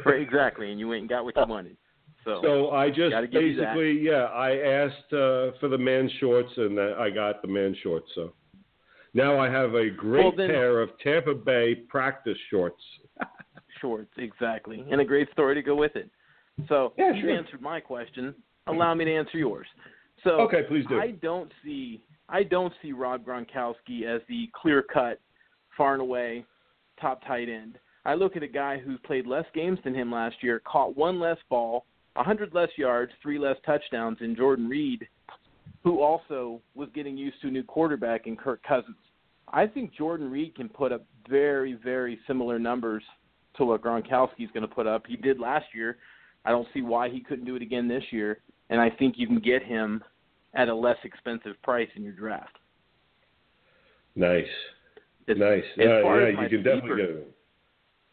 Right, exactly, and you went and got what you wanted. So I just basically, I asked for the man's shorts, and I got the man's shorts. So now I have a great pair of Tampa Bay practice shorts. Shorts, exactly, and a great story to go with it. So you answered my question. Allow me to answer yours. So okay, please do. I don't see Rob Gronkowski as the clear-cut, far and away top tight end. I look at a guy who's played less games than him last year, caught one less ball, 100 less yards, 3 less touchdowns in Jordan Reed, who also was getting used to a new quarterback in Kirk Cousins. I think Jordan Reed can put up very, very similar numbers to what Gronkowski's going to put up. He did last year. I don't see why he couldn't do it again this year, and I think you can get him at a less expensive price in your draft. Nice. Nice. You can definitely get it.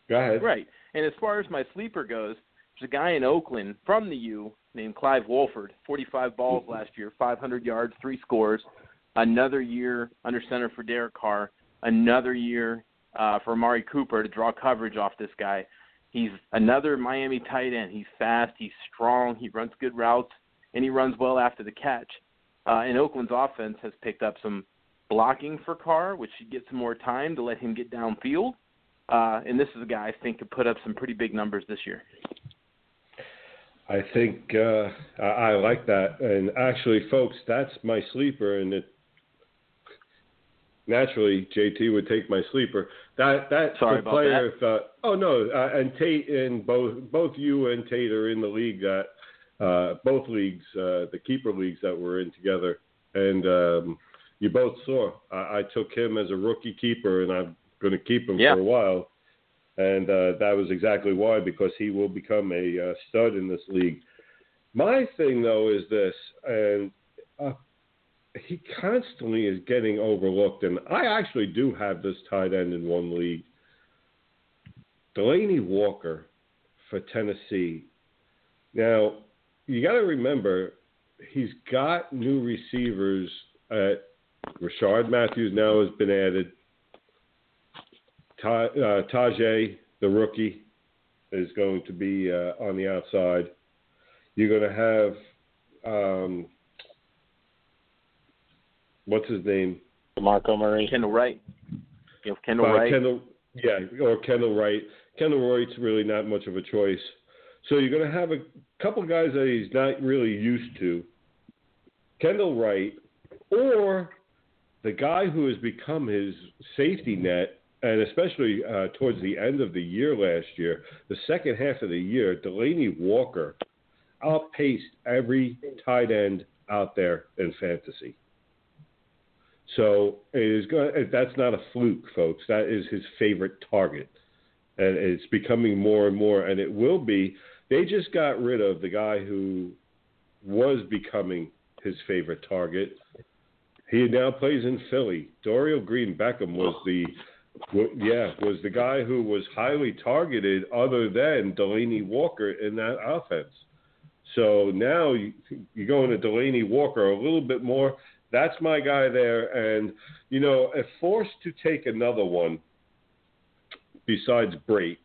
Go ahead. Right. And as far as my sleeper goes, there's a guy in Oakland from the U named Clive Wolford, 45 balls last year, 500 yards, 3 scores, another year under center for Derek Carr, another year for Amari Cooper to draw coverage off this guy. He's another Miami tight end. He's fast. He's strong. He runs good routes, and he runs well after the catch. And Oakland's offense has picked up some blocking for Carr, which should get some more time to let him get downfield. And this is a guy I think could put up some pretty big numbers this year. I think I like that. And actually, folks, that's my sleeper. And naturally, JT would take my sleeper. Sorry about that. And Tate, and both you and Tate are in the league that – both leagues, the keeper leagues that we're in together, and you both saw. I took him as a rookie keeper, and I'm going to keep him for a while. And that was exactly why, because he will become a stud in this league. My thing, though, is this, and he constantly is getting overlooked, and I actually do have this tight end in one league. Delanie Walker for Tennessee. Now, you got to remember, he's got new receivers. Rashard Matthews now has been added. Tajay, the rookie, is going to be on the outside. You're going to have, what's his name? DeMarco Murray. Kendall Wright. Yeah, or Kendall Wright. Kendall Wright's really not much of a choice. So you're going to have a couple guys that he's not really used to. Kendall Wright, or the guy who has become his safety net, and especially towards the end of the year last year, the second half of the year, Delanie Walker outpaced every tight end out there in fantasy. So it is going. That's not a fluke, folks. That is his favorite target, and it's becoming more and more, and it will be. They just got rid of the guy who was becoming his favorite target. He now plays in Philly. Dorial Green Beckham was the guy who was highly targeted other than Delanie Walker in that offense. So now you're going to Delanie Walker a little bit more. That's my guy there. And, you know, if forced to take another one besides Brate,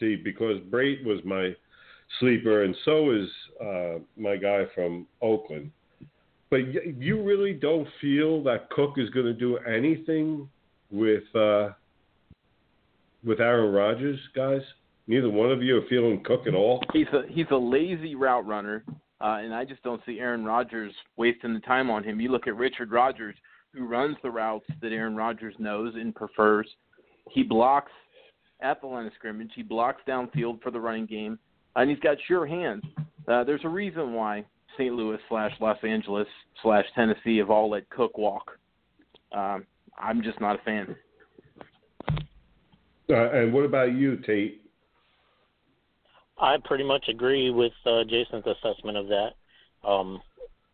see, because Brate was my sleeper and so is my guy from Oakland. But you really don't feel that Cook is going to do anything with Aaron Rodgers, guys? Neither one of you are feeling Cook at all? He's a lazy route runner, and I just don't see Aaron Rodgers wasting the time on him. You look at Richard Rodgers, who runs the routes that Aaron Rodgers knows and prefers. He blocks at the line of scrimmage. He blocks downfield for the running game, and he's got sure hands. There's a reason why St. Louis /Los Angeles/Tennessee have all let Cook walk. I'm just not a fan. And what about you, Tate? I pretty much agree with Jason's assessment of that.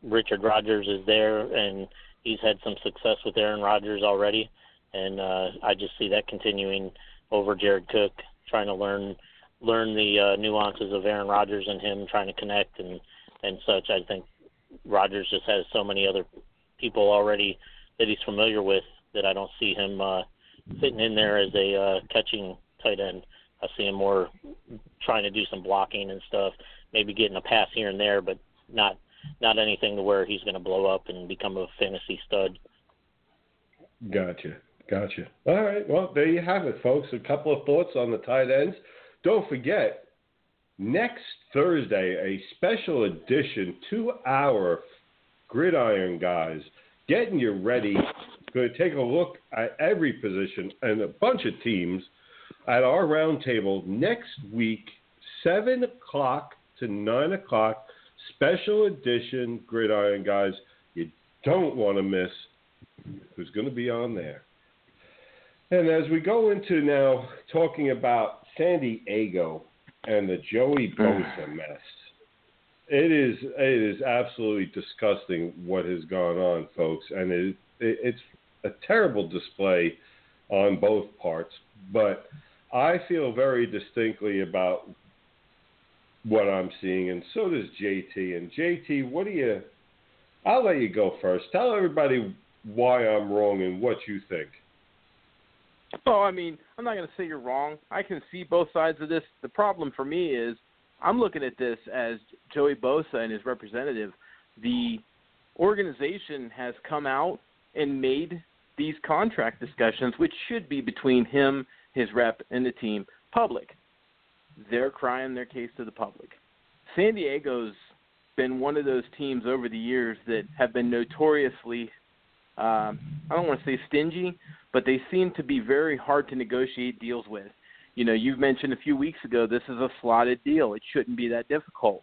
Richard Rodgers is there, and he's had some success with Aaron Rodgers already, and I just see that continuing over Jared Cook, trying to learn the nuances of Aaron Rodgers and him trying to connect and such. I think Rodgers just has so many other people already that he's familiar with that I don't see him fitting in there as a catching tight end. I see him more trying to do some blocking and stuff, maybe getting a pass here and there, but not anything to where he's going to blow up and become a fantasy stud. Gotcha. All right, well, there you have it, folks. A couple of thoughts on the tight ends. Don't forget, next Thursday, a special edition 2-hour Gridiron Guys, getting you ready. Going to take a look at every position and a bunch of teams at our roundtable next week, 7 o'clock to 9 o'clock, special edition Gridiron Guys. You don't want to miss who's going to be on there. And as we go into now talking about San Diego and the Joey Bosa mess, it is absolutely disgusting what has gone on, folks, and it's a terrible display on both parts. But I feel very distinctly about what I'm seeing, and so does JT. And JT, I'll let you go first. Tell everybody why I'm wrong and what you think. Oh, I mean, I'm not going to say you're wrong. I can see both sides of this. The problem for me is I'm looking at this as Joey Bosa and his representative. The organization has come out and made these contract discussions, which should be between him, his rep, and the team, public. They're crying their case to the public. San Diego's been one of those teams over the years that have been notoriously, I don't want to say stingy, but they seem to be very hard to negotiate deals with. You know, you've mentioned a few weeks ago this is a slotted deal. It shouldn't be that difficult.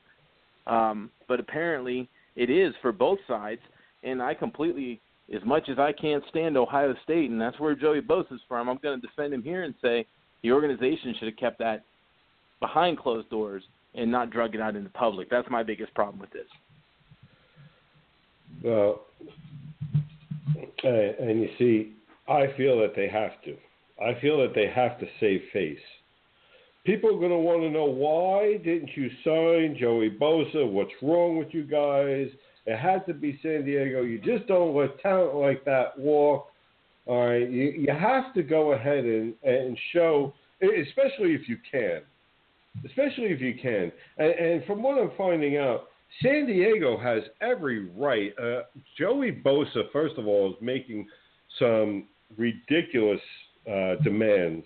But apparently it is for both sides, and I completely, as much as I can't stand Ohio State, and that's where Joey Bosa is from, I'm going to defend him here and say the organization should have kept that behind closed doors and not drug it out into public. That's my biggest problem with this. Well, and you see, I feel that they have to. I feel that they have to save face. People are going to want to know, why didn't you sign Joey Bosa? What's wrong with you guys? It had to be San Diego. You just don't let talent like that walk. All right, you have to go ahead and show, especially if you can. And from what I'm finding out, San Diego has every right. Joey Bosa, first of all, is making some ridiculous demands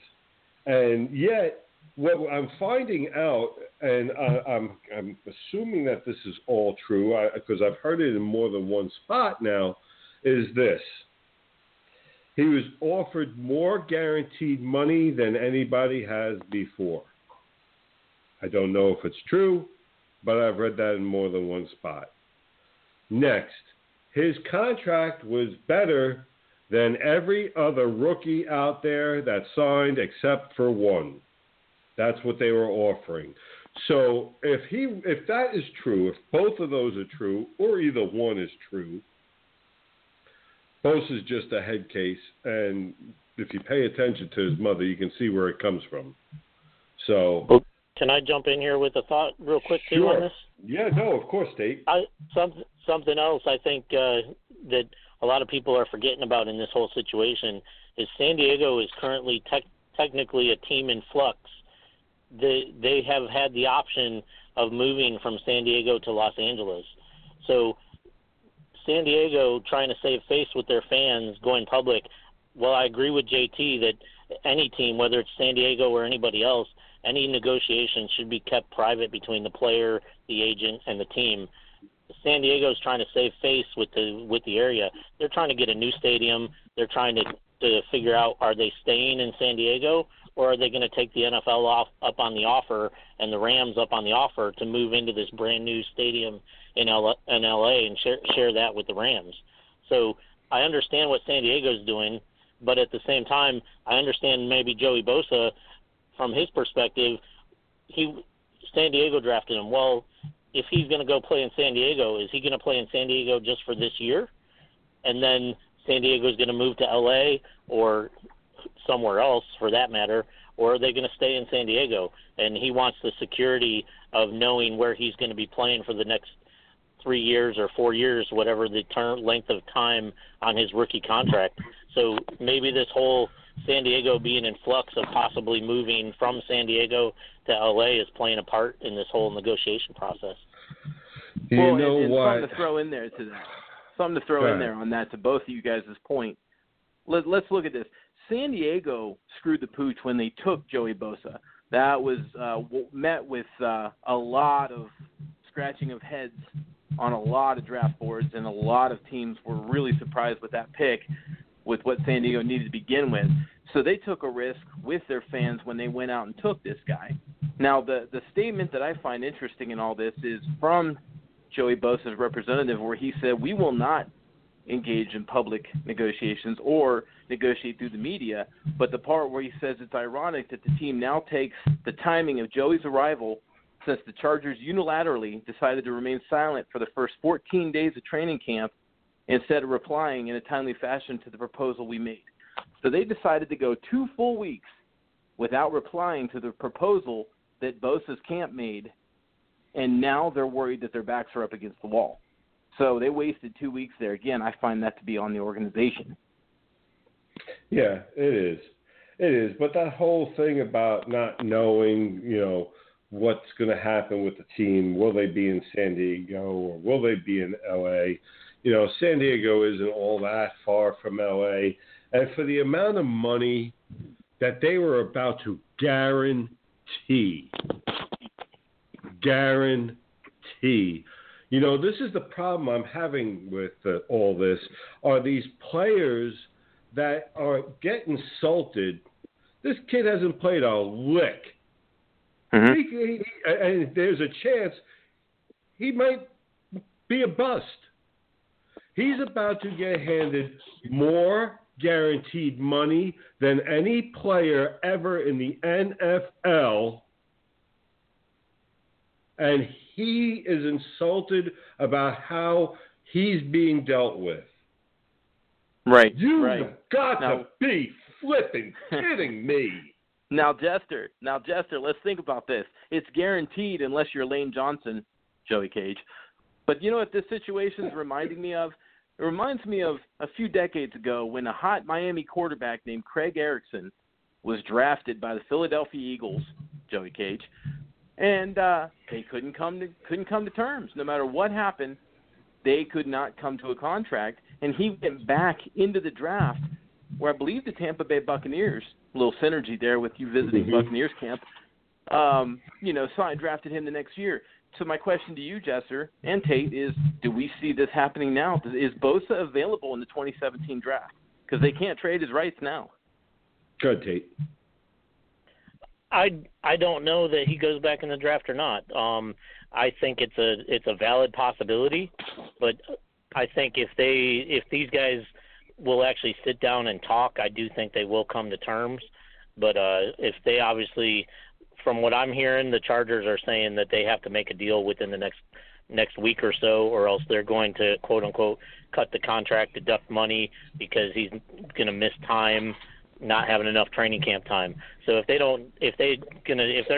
And yet, what I'm finding out, and I'm assuming that this is all true, because I've heard it in more than one spot now, is this. He was offered more guaranteed money than anybody has before. I don't know if it's true, but I've read that in more than one spot. Next, his contract was better than every other rookie out there that signed except for one. That's what they were offering. So if that is true, if both of those are true, or either one is true, Bosa is just a head case, and if you pay attention to his mother, you can see where it comes from. So, can I jump in here with a thought real quick too on this? Yeah, no, of course, Tate. Something else I think that a lot of people are forgetting about in this whole situation is San Diego is currently technically a team in flux. They have had the option of moving from San Diego to Los Angeles. So San Diego trying to save face with their fans going public. Well, I agree with JT that any team, whether it's San Diego or anybody else, any negotiation should be kept private between the player, the agent, and the team. San Diego's trying to save face with the area. They're trying to get a new stadium. They're trying to figure out, are they staying in San Diego, or are they going to take the NFL up on the offer and the Rams up on the offer to move into this brand-new stadium in L.A. and share that with the Rams? So I understand what San Diego's doing, but at the same time, I understand maybe Joey Bosa, from his perspective, San Diego drafted him. Well, if he's going to go play in San Diego, is he going to play in San Diego just for this year? And then San Diego's going to move to L.A. or somewhere else for that matter, or are they going to stay in San Diego? And he wants the security of knowing where he's going to be playing for the next 3 years or 4 years, whatever the length of time on his rookie contract. So maybe this whole San Diego being in flux of possibly moving from San Diego to LA is playing a part in this whole negotiation process. Something to throw in there to that. Something to throw in there on that to both of you guys' point. Let's look at this. San Diego screwed the pooch when they took Joey Bosa. That was met with a lot of scratching of heads on a lot of draft boards, and a lot of teams were really surprised with that pick, with what San Diego needed to begin with. So they took a risk with their fans when they went out and took this guy. Now, the statement that I find interesting in all this is from Joey Bosa's representative, where he said, we will not engage in public negotiations or negotiate through the media, but the part where he says it's ironic that the team now takes the timing of Joey's arrival, since the Chargers unilaterally decided to remain silent for the first 14 days of training camp instead of replying in a timely fashion to the proposal we made. So they decided to go 2 full weeks without replying to the proposal that Bosa's camp made, and now they're worried that their backs are up against the wall. So they wasted 2 weeks there. Again, I find that to be on the organization. Yeah, it is. It is. But that whole thing about not knowing, what's going to happen with the team, will they be in San Diego or will they be in L.A., San Diego isn't all that far from L.A. And for the amount of money that they were about to guarantee. This is the problem I'm having with all this, are these players that get insulted. This kid hasn't played a lick. Mm-hmm. And there's a chance he might be a bust. He's about to get handed more guaranteed money than any player ever in the NFL. And he is insulted about how he's being dealt with. Right. You've got to be flipping kidding me. Now, Jester, let's think about this. It's guaranteed unless you're Lane Johnson, Joey Cage. But you know what this situation is reminding me of? It reminds me of a few decades ago when a hot Miami quarterback named Craig Erickson was drafted by the Philadelphia Eagles, Joey Cage, and they couldn't come to terms. No matter what happened, they could not come to a contract, and he went back into the draft where I believe the Tampa Bay Buccaneers, a little synergy there with you visiting Buccaneers camp, signed, drafted him the next year. So my question to you, Jesser, and Tate, is do we see this happening now? Is Bosa available in the 2017 draft? Because they can't trade his rights now. Go ahead, Tate. I don't know that he goes back in the draft or not. I think it's a valid possibility, but I think if these guys will actually sit down and talk, I do think they will come to terms. But if they obviously, from what I'm hearing, the Chargers are saying that they have to make a deal within the next week or so, or else they're going to quote unquote cut the contract, deduct money because he's going to miss time, not having enough training camp time. So if they're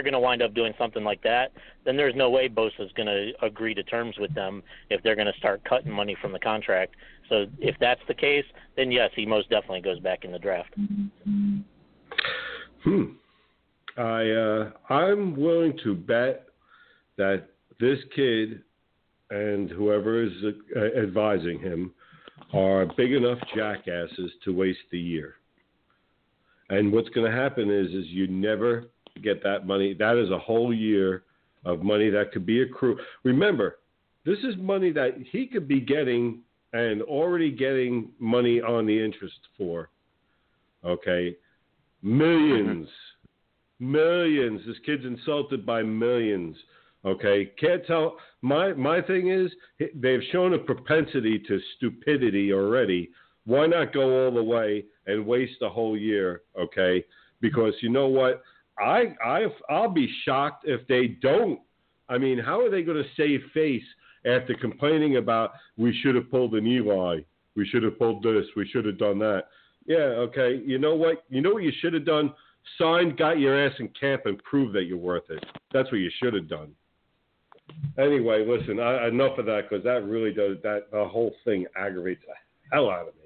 gonna wind up doing something like that, then there's no way Bosa's gonna agree to terms with them if they're gonna start cutting money from the contract. So if that's the case, then yes, he most definitely goes back in the draft. I'm willing to bet that this kid and whoever is advising him are big enough jackasses to waste the year. And what's going to happen is you never get that money. That is a whole year of money that could be accrued. Remember, this is money that he could be getting and already getting money on the interest for. Okay? Millions. This kid's insulted by millions. Okay? Can't tell. My thing is they've shown a propensity to stupidity already. Why not go all the way and waste the whole year, okay? Because you know what? I'll be shocked if they don't. I mean, how are they going to save face after complaining about we should have pulled an Eli, we should have pulled this, we should have done that? Yeah, okay, you know what? You know what you should have done? Signed, got your ass in camp, and proved that you're worth it. That's what you should have done. Anyway, listen, enough of that because that really does that. The whole thing aggravates the hell out of me.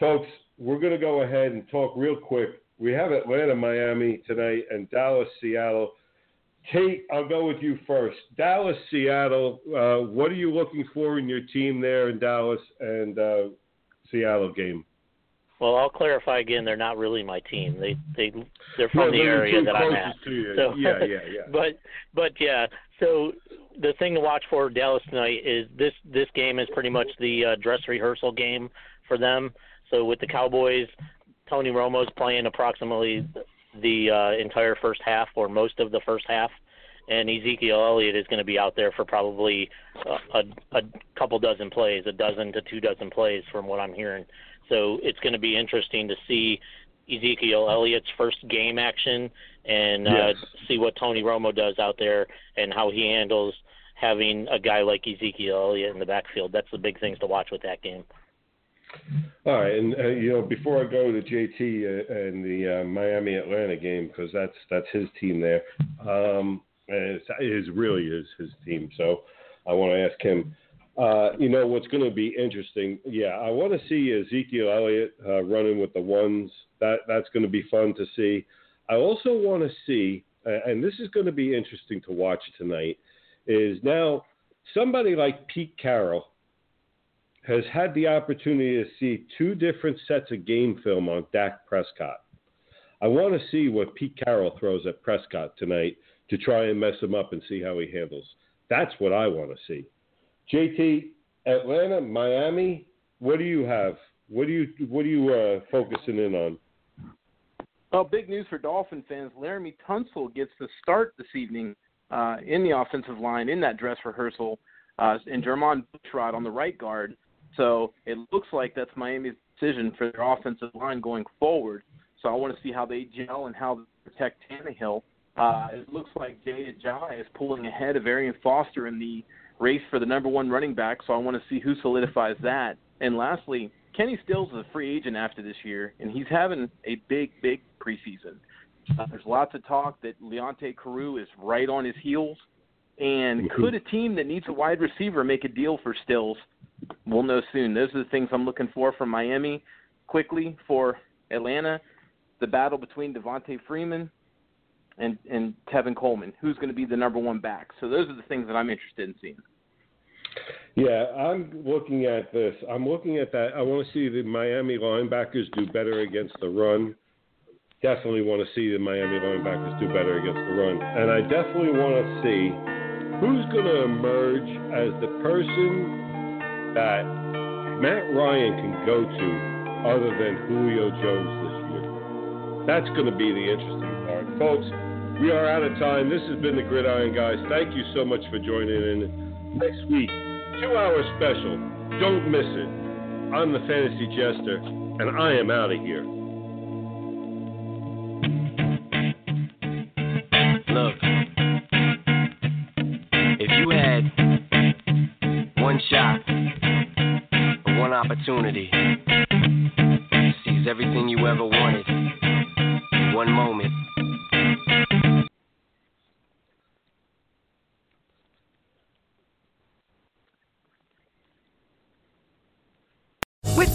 Folks, we're going to go ahead and talk real quick. We have Atlanta, Miami tonight, and Dallas, Seattle. Tate, I'll go with you first. Dallas, Seattle, what are you looking for in your team there in Dallas and Seattle game? Well, I'll clarify again, they're not really my team. They're from the area that I'm at. So, yeah. But yeah, so the thing to watch for Dallas tonight is this game is pretty much the dress rehearsal game for them. So with the Cowboys, Tony Romo's playing approximately the entire first half or most of the first half, and Ezekiel Elliott is going to be out there for probably a couple dozen plays, a dozen to two dozen plays from what I'm hearing. So it's going to be interesting to see Ezekiel Elliott's first game action and see what Tony Romo does out there and how he handles having a guy like Ezekiel Elliott in the backfield. That's the big things to watch with that game. All right, and before I go to JT and the Miami Atlanta game, because that's his team there, and it really is his team. So I want to ask him. What's going to be interesting? Yeah, I want to see Ezekiel Elliott running with the ones. That's going to be fun to see. I also want to see, and this is going to be interesting to watch tonight, is now somebody like Pete Carroll has had the opportunity to see two different sets of game film on Dak Prescott. I want to see what Pete Carroll throws at Prescott tonight to try and mess him up and see how he handles. That's what I want to see. JT, Atlanta, Miami, what do you have? What are you focusing in on? Well, big news for Dolphin fans. Laramie Tunsil gets the start this evening in the offensive line in that dress rehearsal, and Jermon Bushrod on the right guard. So it looks like that's Miami's decision for their offensive line going forward. So I want to see how they gel and how they protect Tannehill. It looks like Jay Ajayi is pulling ahead of Arian Foster in the race for the number one running back, so I want to see who solidifies that. And lastly, Kenny Stills is a free agent after this year, and he's having a big, big preseason. There's lots of talk that Leonte Carew is right on his heels, and could a team that needs a wide receiver make a deal for Stills? We'll know soon. Those are the things I'm looking for from Miami. Quickly, for Atlanta, the battle between Devontae Freeman and Tevin Coleman, who's going to be the number one back. So those are the things that I'm interested in seeing. Yeah, I'm looking at this. I'm looking at that. I want to see the Miami linebackers do better against the run. Definitely want to see the Miami linebackers do better against the run. And I definitely want to see who's going to emerge as the person that Matt Ryan can go to other than Julio Jones this year. That's going to be the interesting part. Folks, we are out of time. This has been the Gridiron Guys. Thank you so much for joining in. Next week, 2-hour special. Don't miss it. I'm the Fantasy Jester, and I am out of here. Look, if you had one shot or one opportunity to seize everything you ever wanted in one moment, with